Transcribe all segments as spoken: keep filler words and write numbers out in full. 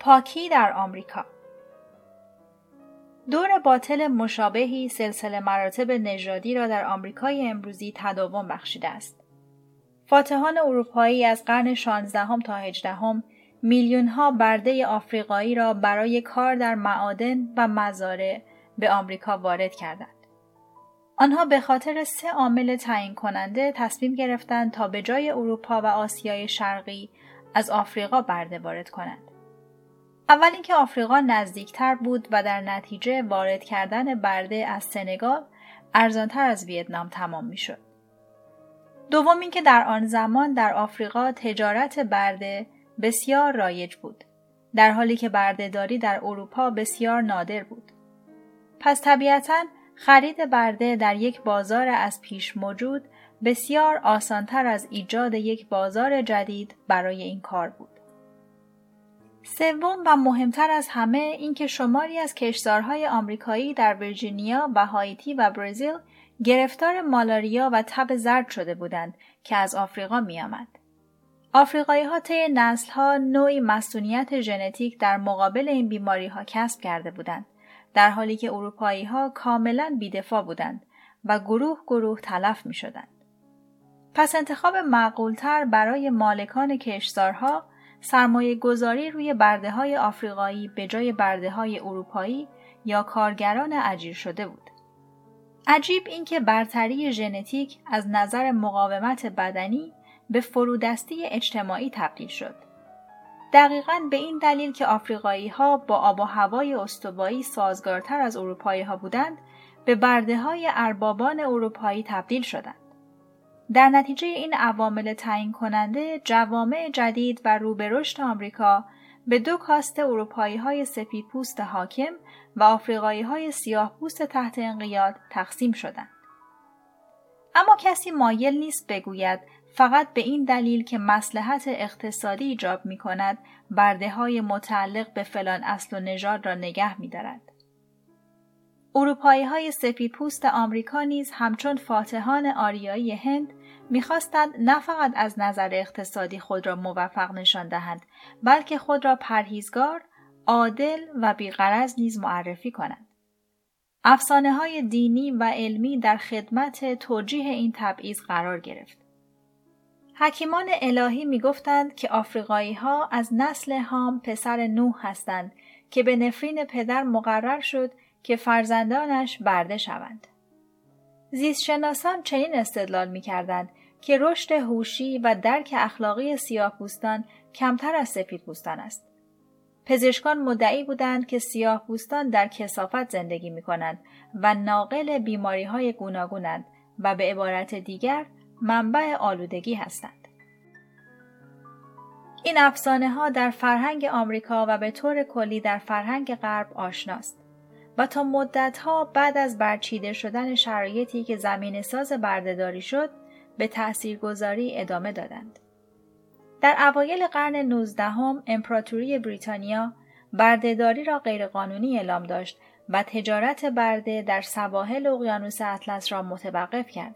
پاکی در آمریکا. دور باطل مشابهی سلسله مراتب نژادی را در آمریکای امروزی تداوم بخشیده است. فاتحان اروپایی از قرن شانزدهم تا هجدهم میلیون‌ها برده آفریقایی را برای کار در معادن و مزارع به آمریکا وارد کردند. آنها به خاطر سه عامل تعیین کننده تصمیم گرفتند تا به جای اروپا و آسیای شرقی از آفریقا برده وارد کنند. اول اینکه آفریقا نزدیکتر بود و در نتیجه وارد کردن برده از سنگال ارزانتر از ویتنام تمام میشد. دوم اینکه در آن زمان در آفریقا تجارت برده بسیار رایج بود، در حالی که بردهداری در اروپا بسیار نادر بود. پس طبیعتاً خرید برده در یک بازار از پیش موجود بسیار آسانتر از ایجاد یک بازار جدید برای این کار بود. سوم و مهمتر از همه اینکه شماری از کشتارهای آمریکایی در ویرجینیا و هایتی و برزیل گرفتار مالاریا و تب زرد شده بودند که از آفریقا می آمد. آفریقایی‌ها طی نسل‌ها نوعی مصونیت ژنتیک در مقابل این بیماری‌ها کسب کرده بودند، در حالی که اروپایی‌ها کاملاً بی‌دفاع بودند و گروه گروه تلف می‌شدند. پس انتخاب معقول‌تر برای مالکان کشتارها سرمایه‌گذاری روی برده‌های آفریقایی به جای برده‌های اروپایی یا کارگران اجیر شده بود. عجیب اینکه برتری ژنتیک از نظر مقاومت بدنی به فرودستی اجتماعی تبدیل شد. دقیقاً به این دلیل که آفریقایی‌ها با آب و هوای استوایی سازگارتر از اروپایی‌ها بودند، به برده‌های اربابان اروپایی تبدیل شدند. در نتیجه این عوامل تعیین کننده، جوامع جدید و رو به رشد آمریکا به دو کاست اروپایی‌های سفیدپوست حاکم و آفریقایی‌های سیاه‌پوست تحت انقیاد تقسیم شدند. اما کسی مایل نیست بگوید فقط به این دلیل که مصلحت اقتصادی ایجاب می کند برده‌های متعلق به فلان اصل و نژاد را نگه می دارد. اروپایی‌های سفیدپوست آمریکا نیز همچون فاتحان آریایی هند می خواستند نه فقط از نظر اقتصادی خود را موفق نشان دهند، بلکه خود را پرهیزگار، عادل و بی‌غرض نیز معرفی کنند. افسانه‌های دینی و علمی در خدمت توجیه این تبعیض قرار گرفت. حکیمان الهی می گفتند که آفریقایی ها از نسل هام پسر نوح هستند که به نفرین پدر مقرر شد که فرزندانش برده شوند. زیستشناسان چنین استدلال می کردند که رشد هوشی و درک اخلاقی سیاه‌پوستان کمتر از سفیدپوستان است. پزشکان مدعی بودند که سیاه‌پوستان در کثافت زندگی می کنند و ناقل بیماری های گوناگونند و به عبارت دیگر، منبع آلودگی هستند. این افسانه‌ها در فرهنگ آمریکا و به طور کلی در فرهنگ غرب آشناست و تا مدت‌ها بعد از برچیده شدن شرایطی که زمینه‌ساز برده‌داری شد، به تاثیرگذاری ادامه دادند. در اوایل قرن نوزدهم امپراتوری بریتانیا برده‌داری را غیرقانونی اعلام داشت و تجارت برده در سواحل اقیانوس اطلس را متوقف کرد.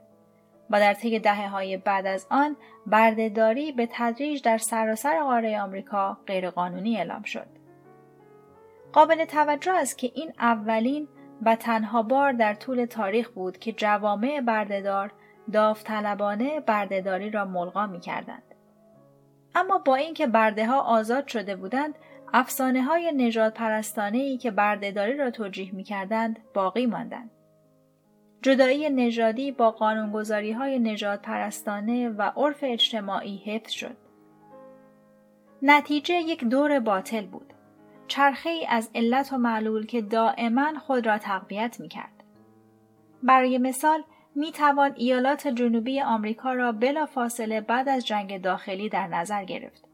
و در طی دهه‌های بعد از آن برده‌داری به تدریج در سراسر قاره آمریکا غیرقانونی اعلام شد. قابل توجه است که این اولین و تنها بار در طول تاریخ بود که جوامع برده‌دار داوطلبانه برده‌داری را ملغا می‌کردند. اما با اینکه برده‌ها آزاد شده بودند، افسانه‌های نژادپرستانه‌ای که برده‌داری را توجیه می‌کردند باقی ماندند. جدایی نژادی با قانونگذاری‌های نژادپرستانه و عرف اجتماعی حفظ شد. نتیجه یک دور باطل بود. چرخه‌ای از علت و معلول که دائما خود را تقویت می‌کرد. برای مثال، می‌توان ایالات جنوبی آمریکا را بلافاصله بعد از جنگ داخلی در نظر گرفت.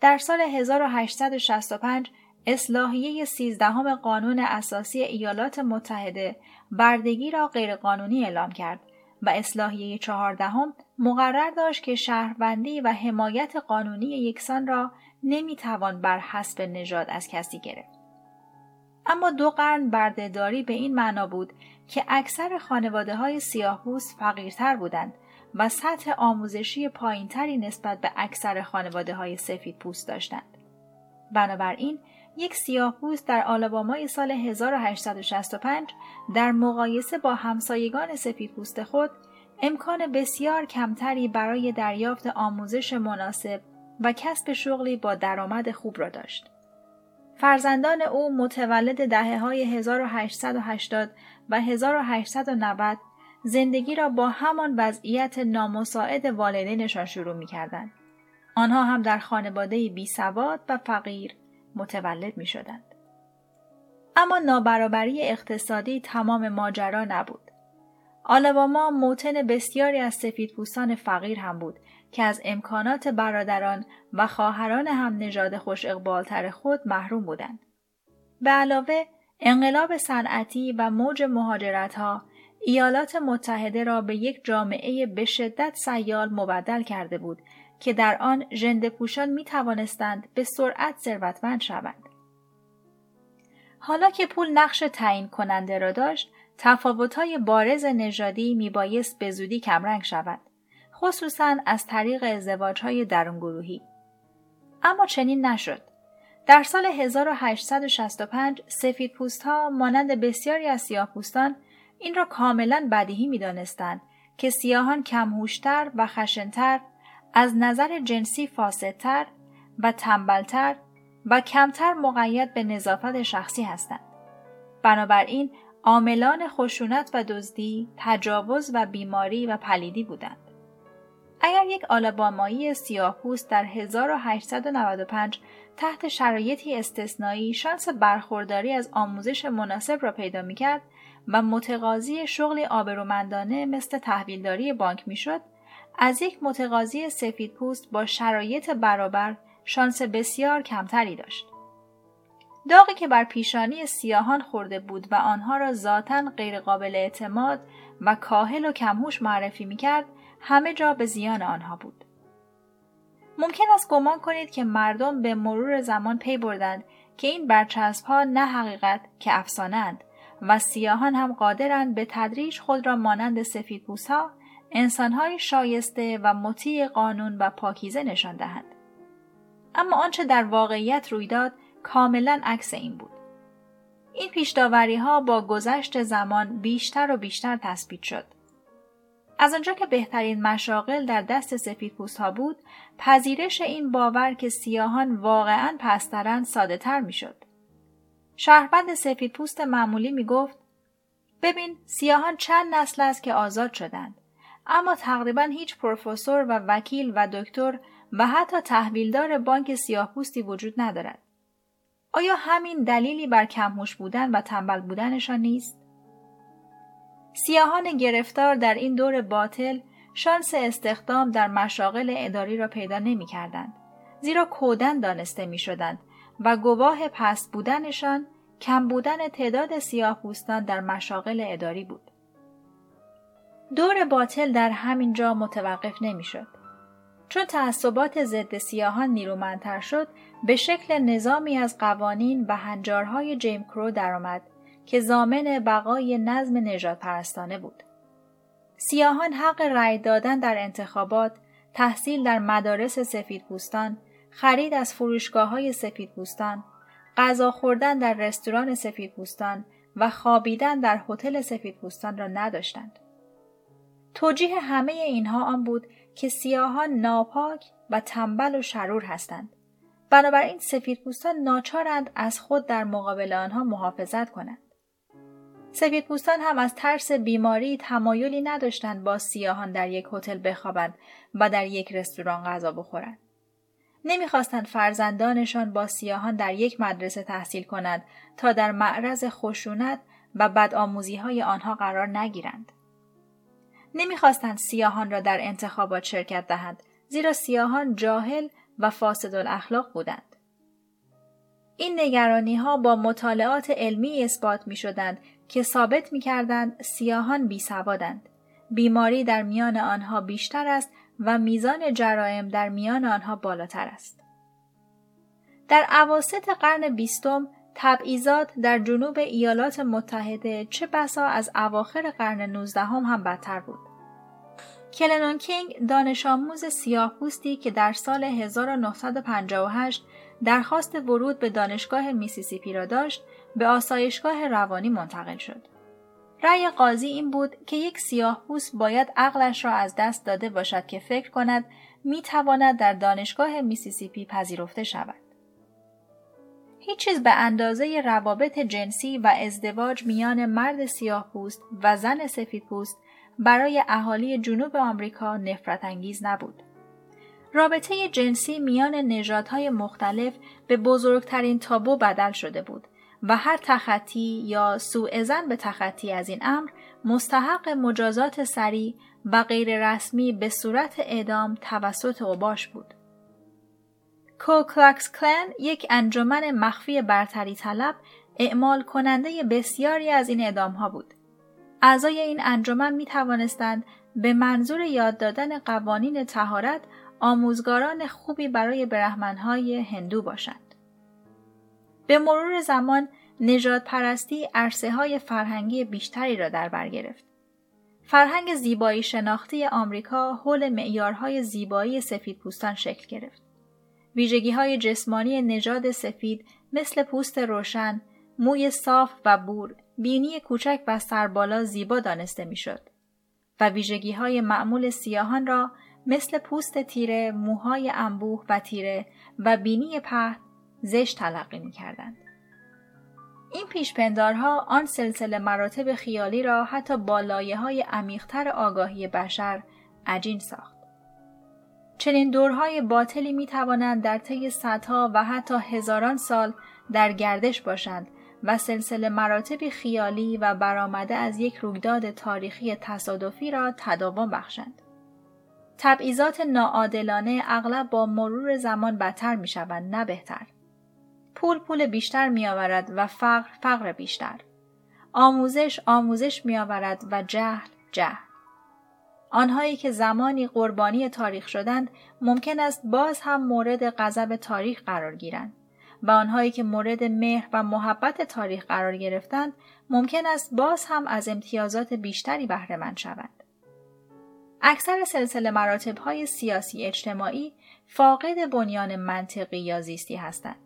در سال هزار و هشتصد و شصت و پنج، اصلاحیه سیزدهم قانون اساسی ایالات متحده بردگی را غیرقانونی اعلام کرد و اصلاحیه چهاردهم مقرر داشت که شهروندی و حمایت قانونی یکسان را نمیتوان بر حسب نژاد از کسی گرفت. اما دو قرن برده‌داری به این معنا بود که اکثر خانواده‌های سیاه‌پوست فقیرتر بودند و سطح آموزشی پایینتری نسبت به اکثر خانواده‌های سفیدپوست داشتند. بنابراین، یک سیاه‌پوست در آلابامای سال هزار و هشتصد و شصت و پنج در مقایسه با همسایگان سفیدپوست خود، امکان بسیار کمتری برای دریافت آموزش مناسب و کسب شغلی با درآمد خوب را داشت. فرزندان او متولد دهه‌های هزار و هشتصد و هشتاد و هزار و هشتصد و نود زندگی را با همان وضعیت نامساعد والدینشان شروع می‌کردند. آنها هم در خانواده‌ای بی‌سواد و فقیر متولد می‌شدند. اما نابرابری اقتصادی تمام ماجرا نبود. آلاباما موطن بسیاری از سفیدپوستان فقیر هم بود که از امکانات برادران و خواهران هم نژاد خوش اقبالتر خود محروم بودند. به علاوه انقلاب صنعتی و موج مهاجرت‌ها ایالات متحده را به یک جامعه به شدت سیال مبدل کرده بود که در آن ژنده‌پوشان می توانستند به سرعت ثروتمند شوند. حالا که پول نقش تعیین کننده را داشت، تفاوت‌های بارز نژادی میبایست به زودی کمرنگ شود، خصوصاً از طریق ازدواج‌های درونگروهی. اما چنین نشد. در سال هزار و هشتصد و شصت و پنج سفیدپوست‌ها مانند بسیاری از سیاه‌پوستان این را کاملاً بدیهی می‌دانستند که سیاهان کم‌هوش‌تر و خشن‌تر، از نظر جنسی فاسدتر و تنبل‌تر و کمتر مقید به نظافت شخصی هستند. بنابراین عاملان خشونت و دزدی، تجاوز و بیماری و پلیدی بودند. اگر یک آلابامایی سیاه‌پوست در هزار و هشتصد و نود و پنج تحت شرایطی استثنایی شانس برخورداری از آموزش مناسب را پیدا می‌کرد و متقاضی شغل آبرومندانه مثل تحویلداری بانک می‌شد، از یک متقاضی سفیدپوست با شرایط برابر شانس بسیار کمتری داشت. داغی که بر پیشانی سیاهان خورده بود و آنها را ذاتاً غیرقابل اعتماد و کاهل و کم‌هوش معرفی می‌کرد، همه جا به زیان آنها بود. ممکن است گمان کنید که مردم به مرور زمان پی بردند که این برچسب‌ها نه حقیقت که افسانه‌اند و سیاهان هم قادرند به تدریج خود را مانند سفیدپوست‌ها، انسان‌های شایسته و مطیع قانون و پاکیزه نشان دهند. اما آنچه در واقعیت روی داد کاملاً عکس این بود. این پیش‌داوری‌ها با گذشت زمان بیشتر و بیشتر تثبیت شد. از آنجا که بهترین مشاغل در دست سفیدپوست‌ها بود، پذیرش این باور که سیاهان واقعاً پست‌ترند ساده‌تر می‌شد. شهروند سفیدپوست معمولی می‌گفت: ببین، سیاهان چند نسل است که آزاد شدند، اما تقریباً هیچ پروفسور و وکیل و دکتر و حتی تحویلدار بانک سیاه‌پوستی وجود ندارد. آیا همین دلیلی بر کم‌هوش بودن و تنبل بودنشان نیست؟ سیاهان گرفتار در این دور باطل شانس استخدام در مشاغل اداری را پیدا نمی‌کردند، زیرا کودن دانسته می‌شدند و گواه پست بودنشان کم بودن تعداد سیاه‌پوستان در مشاغل اداری بود. دور باطل در همین جا متوقف نمی‌شد. چون تعصبات ضد سیاهان نیرومندتر شد، به شکل نظامی از قوانین و هنجارهای جیم کرو درآمد که ضامن بقای نظم نژادپرستانه بود. سیاهان حق رأی دادن در انتخابات، تحصیل در مدارس سفیدپوستان، خرید از فروشگاه‌های سفیدپوستان، غذا خوردن در رستوران سفیدپوستان و خوابیدن در هتل سفیدپوستان را نداشتند. توجیه همه اینها آن بود که سیاهان ناپاک و تنبل و شرور هستند. بنابراین سفیدپوستان ناچارند از خود در مقابل آنها محافظت کنند. سفیدپوستان هم از ترس بیماری تمایلی نداشتند با سیاهان در یک هتل بخوابند و در یک رستوران غذا بخورند. نمی‌خواستند فرزندانشان با سیاهان در یک مدرسه تحصیل کنند تا در معرض خشونت و بدآموزی‌های آنها قرار نگیرند. نمی‌خواستند سیاهان را در انتخابات شرکت دهند، زیرا سیاهان جاهل و فاسدالاخلاق بودند. این نگرانی‌ها با مطالعات علمی اثبات می‌شدند که ثابت می‌کردند سیاهان بی‌سوادند. بیماری در میان آنها بیشتر است و میزان جرایم در میان آنها بالاتر است. در اواسط قرن بیستم تبعیضات در جنوب ایالات متحده چه بسا از اواخر قرن نوزدهم هم بدتر بود. کلنان کینگ دانش آموز سیاه‌پوستی که در سال هزار و نهصد و پنجاه و هشت درخواست ورود به دانشگاه میسیسیپی را داشت، به آسایشگاه روانی منتقل شد. رأی قاضی این بود که یک سیاه‌پوست باید عقلش را از دست داده باشد که فکر کند می‌تواند در دانشگاه میسیسیپی پذیرفته شود. هیچ چیز به اندازه روابط جنسی و ازدواج میان مرد سیاه‌پوست و زن سفیدپوست برای اهالی جنوب آمریکا نفرت انگیز نبود. رابطه جنسی میان نژادهای مختلف به بزرگترین تابو بدل شده بود و هر تخطی یا سوءظن به تخطی از این امر مستحق مجازات سریع و غیررسمی به صورت اعدام توسط اوباش بود. کو کلاکس کلان، یک انجمن مخفی برتری طلب، اعمال کننده بسیاری از این اعدام‌ها بود. اعضای این انجمن می توانستند به منظور یاد دادن قوانین طهارت آموزگاران خوبی برای برهمن‌های هندو باشند. به مرور زمان نژادپرستی عرصه‌های فرهنگی بیشتری را در بر گرفت. فرهنگ زیبایی شناختی آمریکا حول معیارهای زیبایی سفیدپوستان شکل گرفت. ویژگی‌های جسمانی نژاد سفید مثل پوست روشن، موی صاف و بور، بینی کوچک و سربالا زیبا دانسته می‌شد و ویژگی‌های معمول سیاهان را مثل پوست تیره، موهای انبوه و تیره و بینی پهن زشت تلقی می‌کردند. این پیشپندارها آن سلسله مراتب خیالی را حتی با لایه‌های عمیق‌تر آگاهی بشر عجین ساخت. چنین دورهای باطلی می‌توانند در طی صدها و حتی هزاران سال در گردش باشند و سلسله مراتب خیالی و برآمده از یک رویداد تاریخی تصادفی را تداوم بخشند. تبعیضات ناعادلانه اغلب با مرور زمان بدتر می‌شوند نه بهتر. پول پول بیشتر می‌آورد و فقر فقر بیشتر. آموزش آموزش می‌آورد و جهل جهل. آنهایی که زمانی قربانی تاریخ شدند ممکن است باز هم مورد غضب تاریخ قرار گیرند و آنهایی که مورد مهر و محبت تاریخ قرار گرفتند ممکن است باز هم از امتیازات بیشتری بهره مند شوند. اکثر سلسله مراتب‌های سیاسی اجتماعی فاقد بنیان منطقی یا زیستی هستند.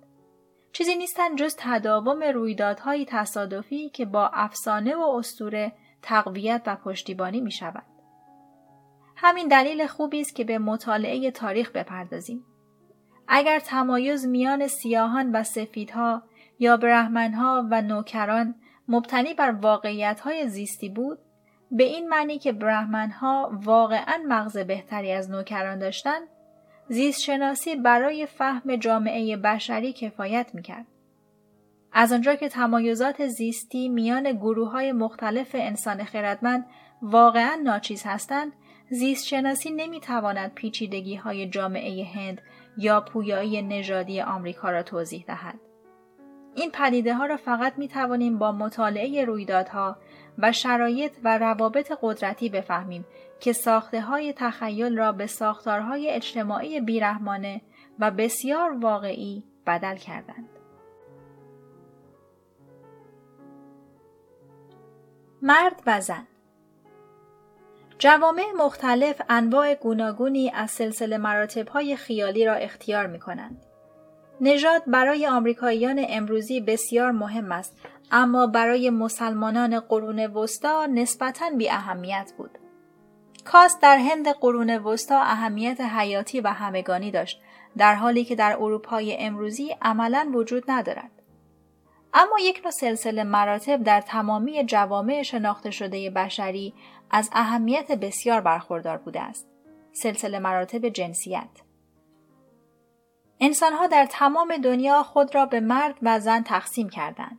چیزی نیستند جز تداوم رویدادهای تصادفی که با افسانه و اسطوره تقویت و پشتیبانی می‌شوند. همین دلیل خوبی است که به مطالعه تاریخ بپردازیم. اگر تمایز میان سیاهان و سفیدها یا برهمنها و نوکران مبتنی بر واقعیت‌های زیستی بود، به این معنی که برهمنها واقعاً مغز بهتری از نوکران داشتند، زیستشناسی برای فهم جامعه بشری کفایت می‌کرد. از آنجا که تمایزات زیستی میان گروه‌های مختلف انسان خردمند واقعاً ناچیز هستند، زیستشناسی نمی‌تواند پیچیدگی‌های جامعه هند یا پویایی نژادی آمریکا را توضیح دهد. این پدیده‌ها را فقط می‌توانیم با مطالعه رویدادها و شرایط و روابط قدرتی بفهمیم که ساخته‌های تخیل را به ساختارهای اجتماعی بیرحمانه و بسیار واقعی بدل کردند. مرد و زن. جوامع مختلف انواع گوناگونی از سلسله مراتب‌های خیالی را اختیار می‌کنند. نژاد برای آمریکاییان امروزی بسیار مهم است، اما برای مسلمانان قرون وسطا نسبتاً بی اهمیت بود. کاست در هند قرون وسطا اهمیت حیاتی و همگانی داشت، در حالی که در اروپای امروزی عملاً وجود ندارد. اما یک نوع سلسله مراتب در تمامی جوامع شناخته شده بشری از اهمیت بسیار برخوردار بوده است. سلسله مراتب جنسیت. انسان‌ها در تمام دنیا خود را به مرد و زن تقسیم کردند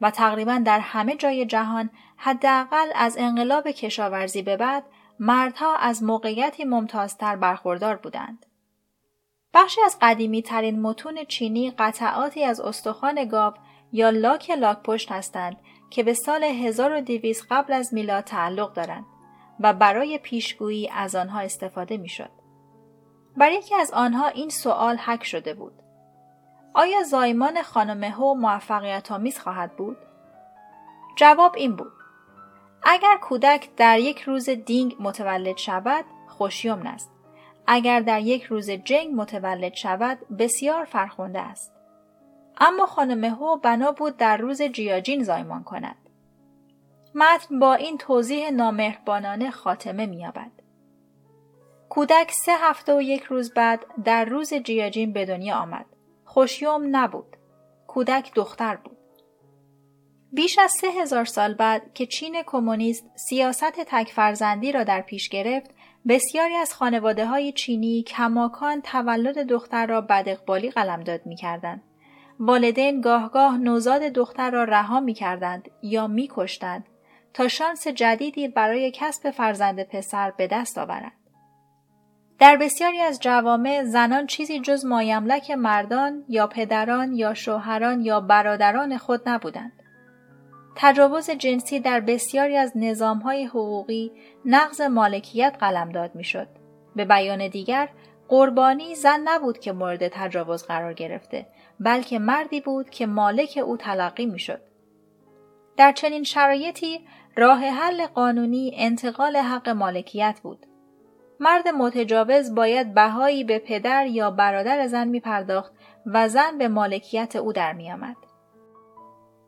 و تقریباً در همه جای جهان حداقل از انقلاب کشاورزی به بعد مردها از موقعیتی ممتازتر برخوردار بودند. بخشی از قدیمی‌ترین متون چینی قطعاتی از استخوان گاو یا لاک لاک پشت هستند که به سال هزار و دویست قبل از میلاد تعلق دارند و برای پیشگویی از آنها استفاده میشد. برای یکی از آنها این سوال حک شده بود: آیا زایمان خانم هو موفقیت‌آمیز خواهد بود؟ جواب این بود: اگر کودک در یک روز دینگ متولد شود، خوشیمن است. اگر در یک روز جنگ متولد شود بسیار فرخنده است. اما خانم هو بنا بود در روز جیاجین زایمان کند. متن با این توضیح نامهربانانه خاتمه می‌یابد. کودک سه هفته و یک روز بعد در روز جیاجین به دنیا آمد. خوشیوم نبود. کودک دختر بود. بیش از سه هزار سال بعد که چین کمونیست سیاست تک فرزندی را در پیش گرفت، بسیاری از خانواده‌های چینی کماکان تولد دختر را بداقبالی قلمداد می‌کردند. والدین گاهگاه نوزاد دختر را رها می‌کردند یا می‌کشتند تا شانس جدیدی برای کسب فرزند پسر به دست آورند. در بسیاری از جوامع زنان چیزی جز مایملک مردان یا پدران یا شوهران یا برادران خود نبودند. تجاوز جنسی در بسیاری از نظام‌های حقوقی نقض مالکیت قلمداد می‌شد. به بیان دیگر، قربانی زن نبود که مورد تجاوز قرار گرفته، بلکه مردی بود که مالک او تلقی می‌شد. در چنین شرایطی، راه حل قانونی انتقال حق مالکیت بود. مرد متجاوز باید بهایی به پدر یا برادر زن می‌پرداخت و زن به مالکیت او در می‌آمد.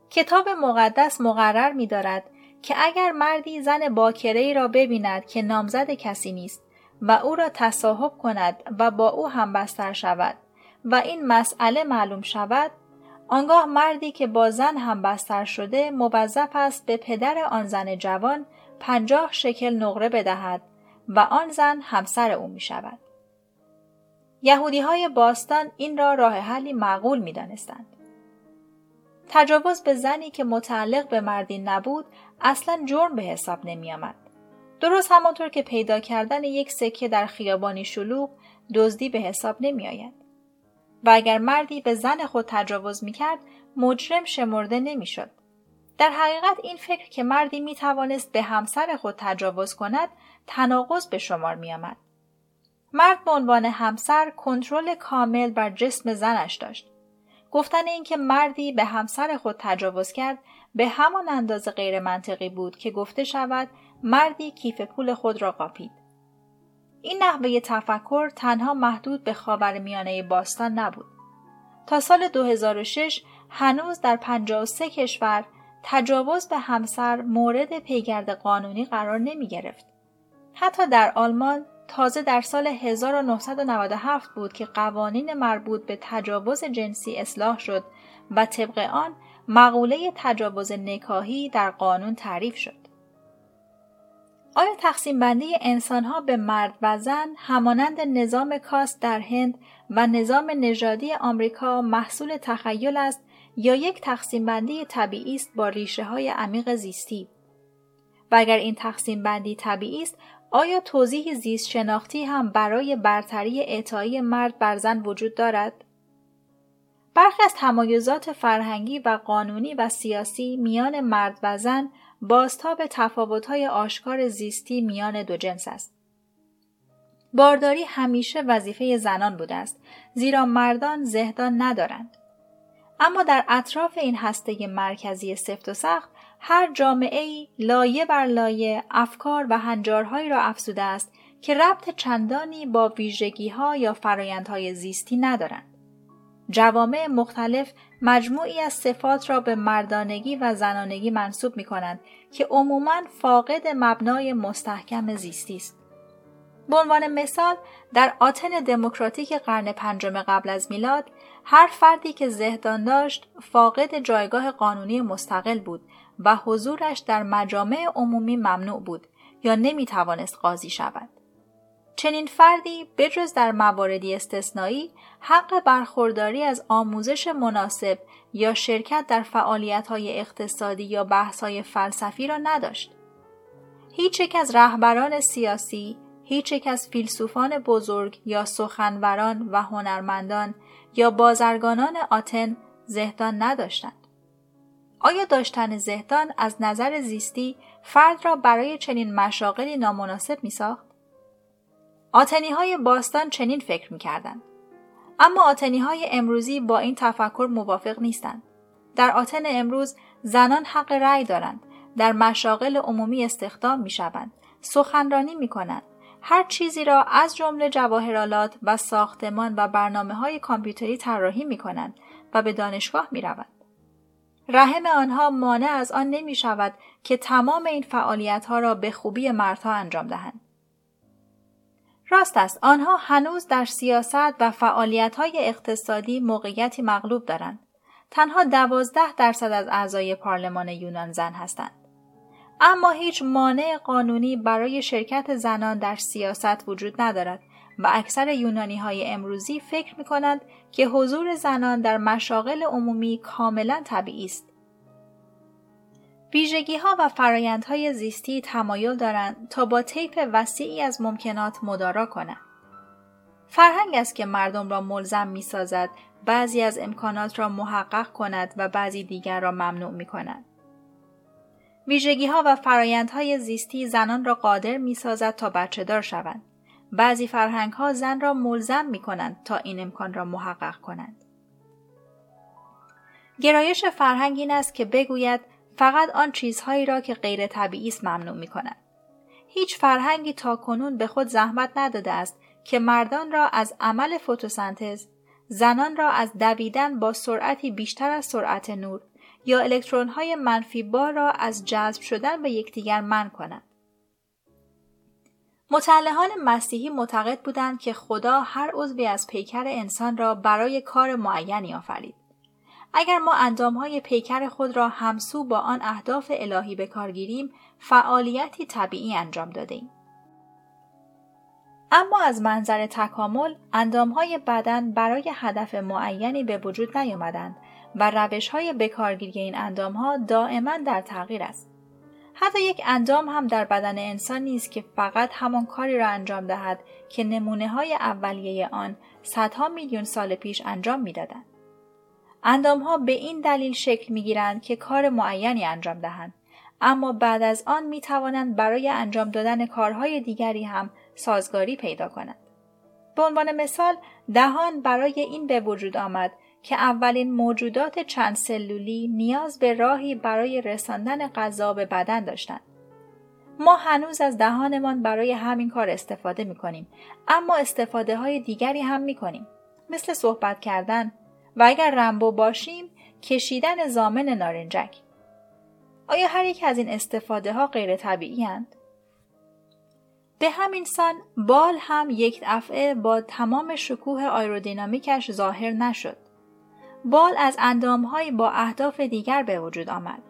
کتاب مقدس مقرر می‌دارد که اگر مردی زن باکره‌ای را ببیند که نامزد کسی نیست و او را تصاحب کند و با او همبستر شود و این مسئله معلوم شود، آنگاه مردی که با زن همبستر شده موظف است به پدر آن زن جوان پنجاه شکل نقره بدهد و آن زن همسر او می‌شود. یهودی‌های باستان این را راه حلی معقول می‌دانستند. تجاوز به زنی که متعلق به مردی نبود اصلا جرم به حساب نمی آمد. درست همانطور که پیدا کردن یک سکه در خیابانی شلوغ دزدی به حساب نمی آید. و اگر مردی به زن خود تجاوز می کرد مجرم شمرده نمی شد. در حقیقت این فکر که مردی می توانست به همسر خود تجاوز کند تناقض به شمار می آمد. مرد به عنوان همسر کنترل کامل بر جسم زنش داشت. گفتن این که مردی به همسر خود تجاوز کرد به همان اندازه غیر منطقی بود که گفته شود مردی کیف پول خود را قاپید. این نحوه تفکر تنها محدود به خاورمیانه باستان نبود. تا سال دو هزار و شش هنوز در پنجاه و سه کشور تجاوز به همسر مورد پیگرد قانونی قرار نمی گرفت. حتی در آلمان تازه در سال هزار و نهصد و نود و هفت بود که قوانین مربوط به تجاوز جنسی اصلاح شد و طبق آن مقوله تجاوز نکاحی در قانون تعریف شد. آیا تقسیم بندی انسان‌ها به مرد و زن همانند نظام کاست در هند و نظام نژادی آمریکا محصول تخیل است یا یک تقسیم بندی طبیعی است با ریشه‌های عمیق زیستی؟ و اگر این تقسیم بندی طبیعی است، آیا توضیح زیست شناختی هم برای برتری اعطایی مرد بر زن وجود دارد؟ برخی از تمایزات فرهنگی و قانونی و سیاسی میان مرد و زن بازتاب تفاوت‌های آشکار زیستی میان دو جنس است. بارداری همیشه وظیفه زنان بوده است، زیرا مردان زهدان ندارند. اما در اطراف این هسته مرکزی سفت و سخت، هر جامعه‌ای لایه بر لایه افکار و هنجارهایی را افزوده است که ربط چندانی با ویژگی‌ها یا فرایندهای زیستی ندارند. جوامع مختلف مجموعی از صفات را به مردانگی و زنانگی منسوب می‌کنند که عموماً فاقد مبنای مستحکم زیستی است. به عنوان مثال، در آتن دموکراتیک قرن پنجم قبل از میلاد، هر فردی که زهدان داشت فاقد جایگاه قانونی مستقل بود و حضورش در مجامع عمومی ممنوع بود یا نمی توانست قاضی شود. چنین فردی بجز در مواردی استثنایی حق برخورداری از آموزش مناسب یا شرکت در فعالیت‌های اقتصادی یا بحث‌های فلسفی را نداشت. هیچ یک از رهبران سیاسی، هیچ یک از فیلسوفان بزرگ یا سخنوران و هنرمندان یا بازرگانان آتن زهدان نداشتند. آیا داشتن زهدان از نظر زیستی فرد را برای چنین مشاغلی نامناسب می ساخت؟ آتنی‌های باستان چنین فکر می کردند. اما آتنی‌های امروزی با این تفکر موافق نیستند. در آتن امروز زنان حق رأی دارند، در مشاغل عمومی استخدام می شوند، سخنرانی می کنند، هر چیزی را از جمله جواهرالات و ساختمان و برنامه‌های کامپیوتری طراحی می‌کنند و به دانشگاه می‌روند. رحم آنها مانع از آن نمی‌شود که تمام این فعالیت‌ها را به خوبی مردها انجام دهند. راست است، آنها هنوز در سیاست و فعالیت‌های اقتصادی موقعیتی مغلوب دارند. تنها دوازده درصد از اعضای پارلمان یونان زن هستند. اما هیچ مانع قانونی برای شرکت زنان در سیاست وجود ندارد و اکثر یونانی‌های امروزی فکر می‌کنند که حضور زنان در مشاغل عمومی کاملاً طبیعی است. ویژگی‌ها و فرآیندهای زیستی تمایل دارند تا با طیف وسیعی از ممکنات مدارا کنند. فرهنگ است که مردم را ملزم می‌سازد بعضی از امکانات را محقق کند و بعضی دیگر را ممنوع می‌کند. ویژگی‌ها و فرآیندهای زیستی زنان را قادر می‌سازد تا بچه‌دار شوند. بعضی فرهنگ‌ها زن را ملزم می‌کنند تا این امکان را محقق کنند. گرایش فرهنگ این است که بگوید فقط آن چیزهایی را که غیر طبیعی است ممنوع می‌کنند. هیچ فرهنگی تاکنون به خود زحمت نداده است که مردان را از عمل فتوسنتز، زنان را از دویدن با سرعتی بیشتر از سرعت نور یا الکترون‌های منفی بار را از جذب شدن به یکدیگر منع کنند. مطلعان مسیحی معتقد بودند که خدا هر عضوی از پیکر انسان را برای کار معینی آفرید. اگر ما اندام‌های پیکر خود را همسو با آن اهداف الهی به کار گیریم، فعالیتی طبیعی انجام داده‌ایم. اما از منظر تکامل، اندام‌های بدن برای هدف معینی به وجود نیامدند و روش‌های به کارگیری این اندام‌ها دائما در تغییر است. حتی یک اندام هم در بدن انسان نیست که فقط همان کاری را انجام دهد که نمونه‌های اولیه آن صدها میلیون سال پیش انجام می‌دادند. اندام‌ها به این دلیل شکل می‌گیرند که کار معینی انجام دهند، اما بعد از آن می‌توانند برای انجام دادن کارهای دیگری هم سازگاری پیدا کنند. به عنوان مثال، دهان برای این به وجود آمد که اولین موجودات چند سلولی نیاز به راهی برای رساندن غذا به بدن داشتند. ما هنوز از دهانمان برای همین کار استفاده می‌کنیم، اما استفاده‌های دیگری هم می‌کنیم، مثل صحبت کردن و اگر رامبو باشیم، کشیدن زامن نارنجک. آیا هر یک از این استفاده‌ها غیر طبیعی اند؟ به همین سان بال هم یک دفعه با تمام شکوه آیرودینامیکش ظاهر نشد. بال از اندام‌های با اهداف دیگر به وجود آمد.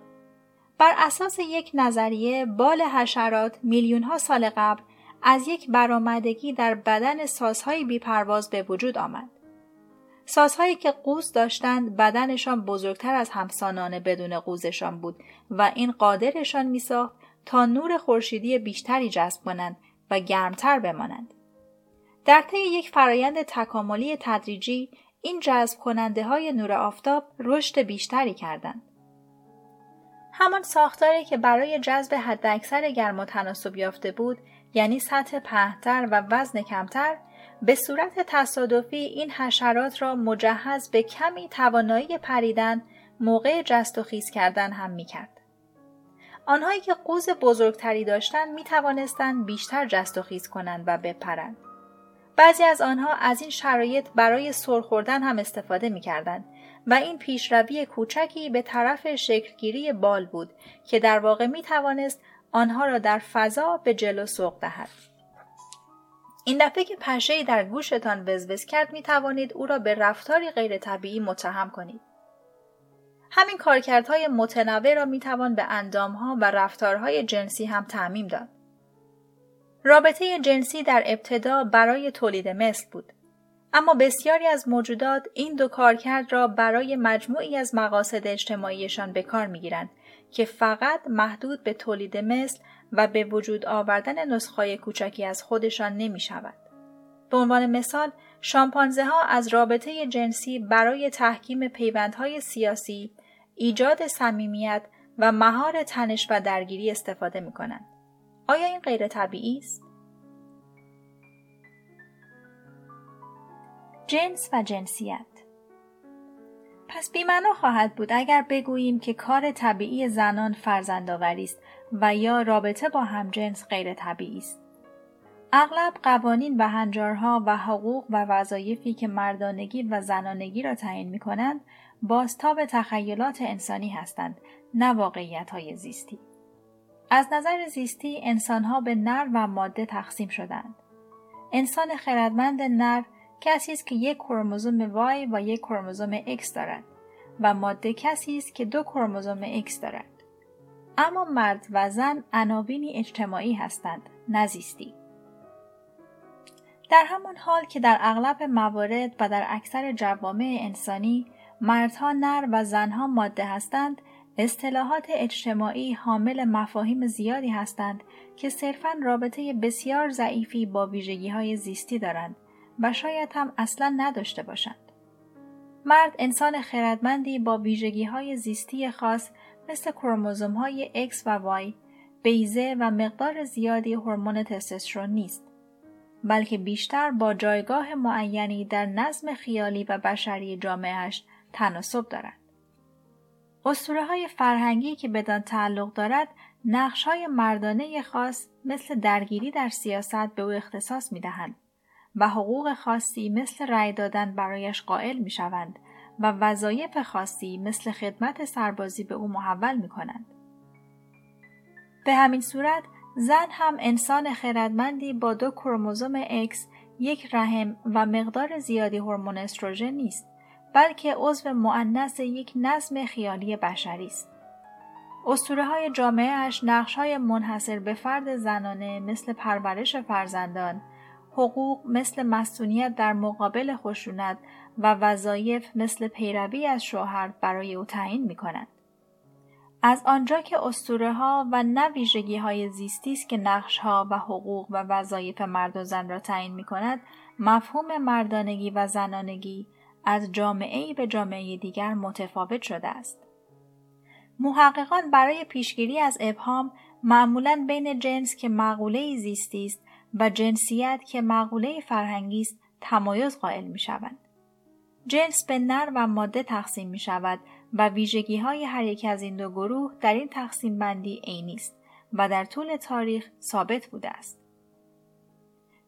بر اساس یک نظریه، بال حشرات میلیون‌ها سال قبل از یک برآمدگی در بدن سازهای بی‌پرواز به وجود آمد. سازهایی که قوس داشتند بدنشان بزرگتر از همسانان بدون قوسشان بود و این قادرشان می‌ساخت تا نور خورشیدی بیشتری جذب کنند و گرمتر بمانند. در طی یک فرایند تکاملی تدریجی، این جذب کننده های نور آفتاب رشد بیشتری کردند. همان ساختاری که برای جذب حداکثر گرما تناسب یافته بود، یعنی سطح پهن‌تر و وزن کمتر، به صورت تصادفی این حشرات را مجهز به کمی توانایی پریدن موقع جست و خیز کردن هم می‌کرد. آنهایی که قوز بزرگتری داشتند می توانستند بیشتر جست و خیز کنند و بپرند. بعضی از آنها از این شرایط برای سرخوردن هم استفاده می کردند و این پیشروی کوچکی به طرف شکلگیری بال بود که در واقع می توانست آنها را در فضا به جلو سوق دهد. این دفعه که پشه‌ای در گوشتان وزوز کرد، می توانید او را به رفتاری غیر طبیعی متهم کنید. همین کارکردهای متنوع را میتوان به اندامها و رفتارهای جنسی هم تعمیم داد. رابطه جنسی در ابتدا برای تولید مثل بود، اما بسیاری از موجودات این دو کارکرد را برای مجموعی از مقاصد اجتماعیشان به کار میگیرند که فقط محدود به تولید مثل و به وجود آوردن نسخه‌های کوچکی از خودشان نمیشود. به عنوان مثال، شامپانزه ها از رابطه جنسی برای تحکیم پیوندهای سیاسی، ایجاد صمیمیت و مهار تنش و درگیری استفاده می کنند. آیا این غیر طبیعی است؟ جنس و جنسیت. پس بی‌معنا خواهد بود اگر بگوییم که کار طبیعی زنان فرزندآوری است و یا رابطه با همجنس غیر طبیعی است. اغلب قوانین و هنجارها و حقوق و وظایفی که مردانگی و زنانگی را تعیین می‌کنند، بازتاب تخیلات انسانی هستند، نه واقعیت‌های زیستی. از نظر زیستی، انسان‌ها به نر و ماده تقسیم شدند. انسان خردمند نر کسی است که یک کروموزوم وای و یک کروموزوم ایکس دارد و ماده کسی است که دو کروموزوم ایکس دارد. اما مرد و زن عناوینی اجتماعی هستند، نه زیستی. در همان حال که در اغلب موارد و در اکثر جوامع انسانی مردها نر و زنها ماده هستند، اصطلاحات اجتماعی حامل مفاهیم زیادی هستند که صرفاً رابطه بسیار ضعیفی با ویژگی‌های زیستی دارند و شاید هم اصلاً نداشته باشند. مرد انسان خردمندی با ویژگی‌های زیستی خاص مثل کروموزوم‌های X و Y، بیضه و مقدار زیادی هورمون تستوسترون نیست، بلکه بیشتر با جایگاه معینی در نظم خیالی و بشری جامعهش تناسب دارد. اسطوره‌های فرهنگی که بدان تعلق دارد، نقش‌های مردانه خاص مثل درگیری در سیاست به او اختصاص می‌دهند و حقوق خاصی مثل رأی دادن برایش قائل می‌شوند و وظایف خاصی مثل خدمت سربازی به او محول می‌کنند. به همین صورت، زن هم انسان خردمندی با دو کروموزوم X، یک رحم و مقدار زیادی هورمون استروژن نیست، بلکه عضو مؤنث یک نظم خیالی بشری است. اسطوره‌های جامعه‌اش نقش‌های منحصر به فرد زنانه مثل پرورش فرزندان، حقوق مثل مصونیت در مقابل خشونت و وظایف مثل پیروی از شوهر برای او تعیین می‌کنند. از آنجا که اسطوره‌ها و نه ویژگی‌های زیستی است که نقش‌ها و حقوق و وظایف مرد و زن را تعیین می‌کند، مفهوم مردانگی و زنانگی از جامعه‌ای به جامعه دیگر متفاوت شده است. محققان برای پیشگیری از ابهام معمولاً بین جنس که مقوله‌ای زیستی است و جنسیت که مقوله‌ای فرهنگی است تمایز قائل می‌شوند. جنس به نر و ماده تقسیم می‌شود و ویژگی‌های هر یک از این دو گروه در این تقسیم بندی عینی است و در طول تاریخ ثابت بوده است.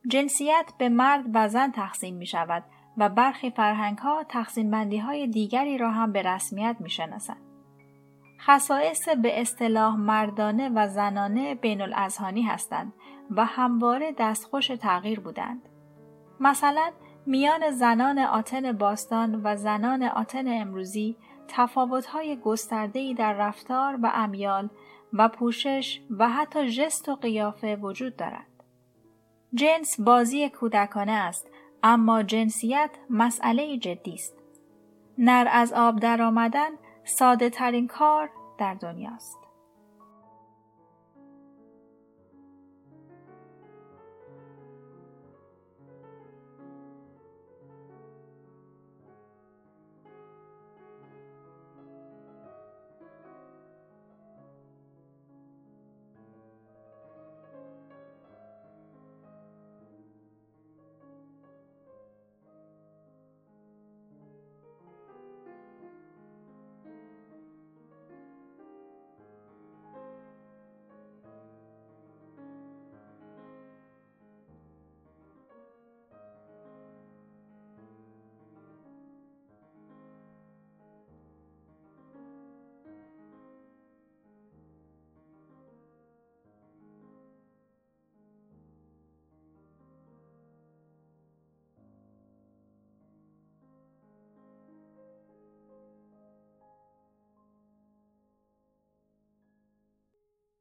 جنسیت به مرد و زن تقسیم می‌شود و برخی فرهنگ‌ها تقسیم‌بندی‌های دیگری را هم به رسمیت می‌شناسند. خصائص به اصطلاح مردانه و زنانه بین‌الاذهانی هستند و همواره دستخوش تغییر بودند. مثلا میان زنان آتن باستان و زنان آتن امروزی تفاوت‌های گسترده‌ای در رفتار و امیال و پوشش و حتی ژست و قیافه وجود دارد. جنس بازی کودکانه است، اما جنسیت مسئله جدی است. نر از آب در آمدن ساده ترین کار در دنیاست.